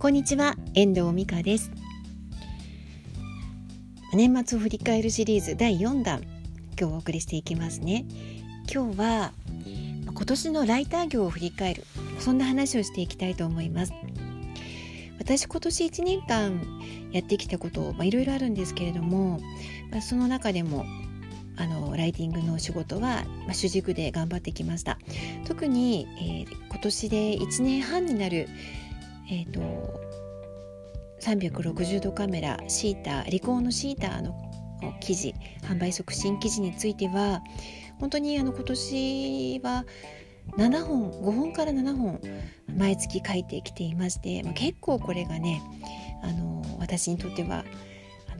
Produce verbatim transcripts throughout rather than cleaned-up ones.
こんにちは、遠藤美香です。年末を振り返るシリーズだいよんだん、今日お送りしていきますね。今日は今年のライター業を振り返る、そんな話をしていきたいと思います。私今年いちねんかんやってきたこといろいろあるんですけれども、まあ、その中でもあのライティングの仕事は、まあ、主軸で頑張ってきました。特に、えー、今年でいちねんはんになる、えー、とさんびゃくろくじゅうどカメラシーター、リコーのシーターの記事、販売促進記事については本当にあの今年はななほん、ごほんからななほん毎月書いてきていまして、まあ、結構これがねあの私にとっては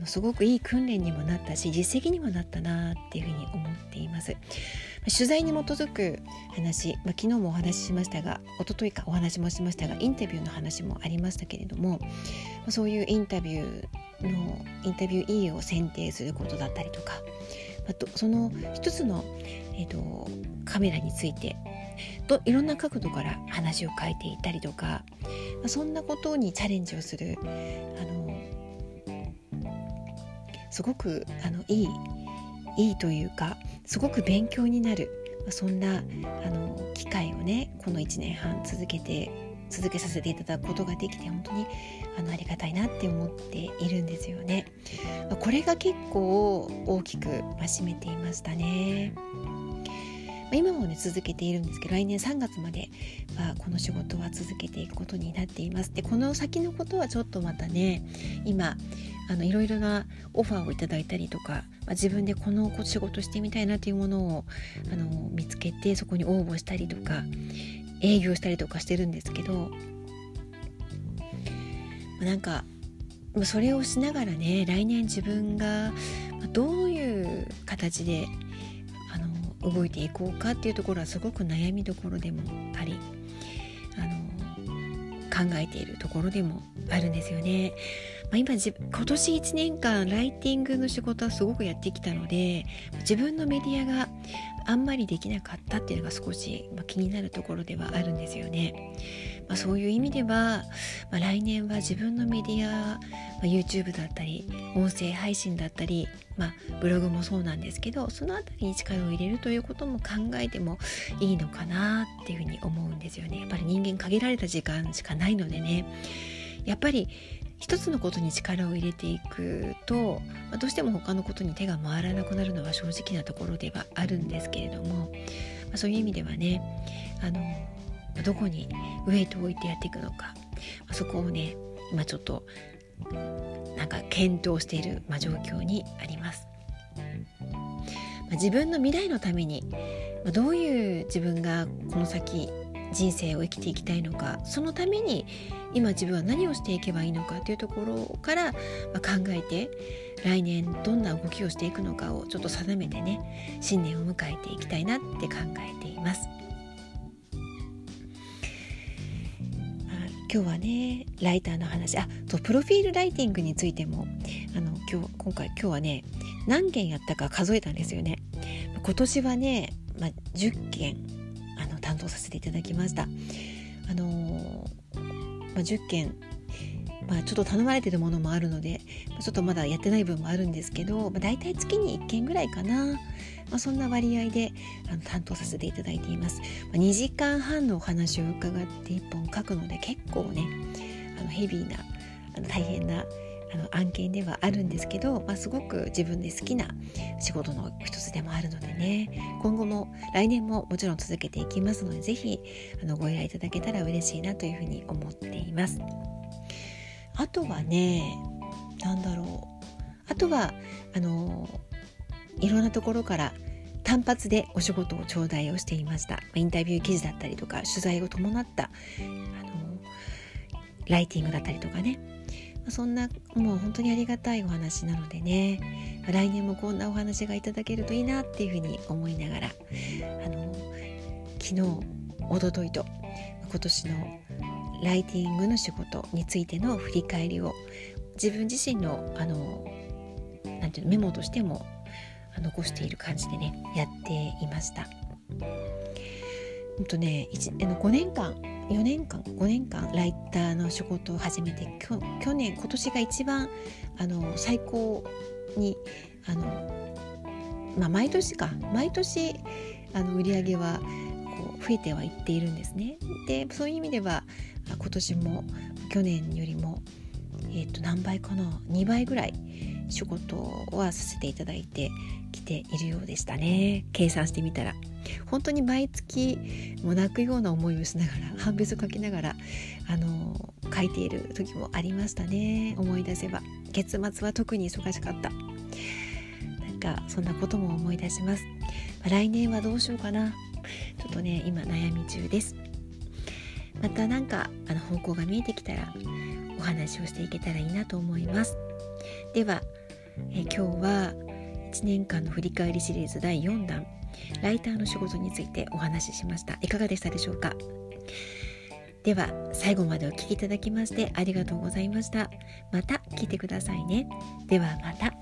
すごくいい訓練にもなったし実績にもなったなっていうふうに思っています。取材に基づく話、まあ、昨日もお話ししましたが一昨日かお話もしましたがインタビューの話もありましたけれども、そういうインタビューのインタビュー E を選定することだったりとか、あとその一つの、えーと、カメラについてといろんな角度から話を書いていたりとか、まあ、そんなことにチャレンジをするあのすごくあのいいいいというかすごく勉強になる、そんなあの機会をねこのいちねんはん続けて続けさせていただくことができて本当に あのありがたいなって思っているんですよね。これが結構大きく占めていましたね。今もね続けているんですけど、来年さんがつまではこの仕事は続けていくことになっています。でこの先のことはちょっとまたね今あのいろいろなオファーをいただいたりとか、まあ、自分でこの仕事してみたいなというものをあの見つけてそこに応募したりとか営業したりとかしてるんですけど、なんかそれをしながらね来年自分がどういう形で動いていこうかっていうところはすごく悩みどころでもあり、あの考えているところでもあるんですよね。まあ、今, 今年いちねんかんライティングの仕事はすごくやってきたので自分のメディアがあんまりできなかったっていうのが少し、まあ、気になるところではあるんですよね。まあ、そういう意味では、まあ、来年は自分のメディア、まあ、YouTube だったり音声配信だったり、まあ、ブログもそうなんですけどそのあたりに力を入れるということも考えてもいいのかなっていうふうに思うんですよね。やっぱり人間限られた時間しかないのでね、やっぱり一つのことに力を入れていくと、まあ、どうしても他のことに手が回らなくなるのは正直なところではあるんですけれども、まあ、そういう意味ではねあの、まあ、どこにウェイトを置いてやっていくのか、まあ、そこをね今ちょっとなんか検討している、まあ、状況にあります。まあ、自分の未来のために、まあ、どういう自分がこの先人生を生きていきたいのか、そのために今自分は何をしていけばいいのかというところから考えて来年どんな動きをしていくのかをちょっと定めてね新年を迎えていきたいなって考えています。今日はねライターの話、あとプロフィールライティングについてもあの今日今回今日はね何件やったか数えたんですよね。今年はね、まあ、じゅっけんあの担当させていただきました。あのーまあ、じゅっけん、まあ、ちょっと頼まれてるものもあるのでちょっとまだやってない分もあるんですけど、まあ、大体月にいっけんぐらいかな、まあ、そんな割合であの担当させていただいています。まあ、にじかんはんのお話を伺っていっぽん書くので結構ねあのヘビーなあの大変なあの案件ではあるんですけど、まあ、すごく自分で好きな仕事の一つでもあるのでね今後も来年ももちろん続けていきますのでぜひあのご依頼いただけたら嬉しいなというふうに思っています。あとはねなんだろうあとはあのいろんなところから単発でお仕事を頂戴をしていました。インタビュー記事だったりとか取材を伴ったあのライティングだったりとかね、そんなもう本当にありがたいお話なのでね来年もこんなお話がいただけるといいなっていうふうに思いながらあの昨日一昨日と今年のライティングの仕事についての振り返りを自分自身のあのなんていうのメモとしても残している感じでねやっていました。ほんとね、ごねんかんよねんかんごねんかんライターの仕事を始めて、去年今年が一番あの最高にあの、まあ、毎年か毎年あの売り上げはこう増えてはいっているんですね。でそういう意味では今年も去年よりも、えーと、何倍かなにばいぐらい仕事はさせていただいてきているようでしたね。計算してみたら本当に毎月もう泣くような思いをしながら判別を書きながらあの書いている時もありましたね。思い出せば月末は特に忙しかった。なんかそんなことも思い出します。来年はどうしようかな。ちょっとね今悩み中です。またなんかあの方向が見えてきたらお話をしていけたらいいなと思います。ではえ今日はいちねんかんの振り返りシリーズだいよんだんライターの仕事についてお話ししました。いかがでしたでしょうか。では最後までお聞きいただきましてありがとうございました。また聞いてくださいね。ではまた。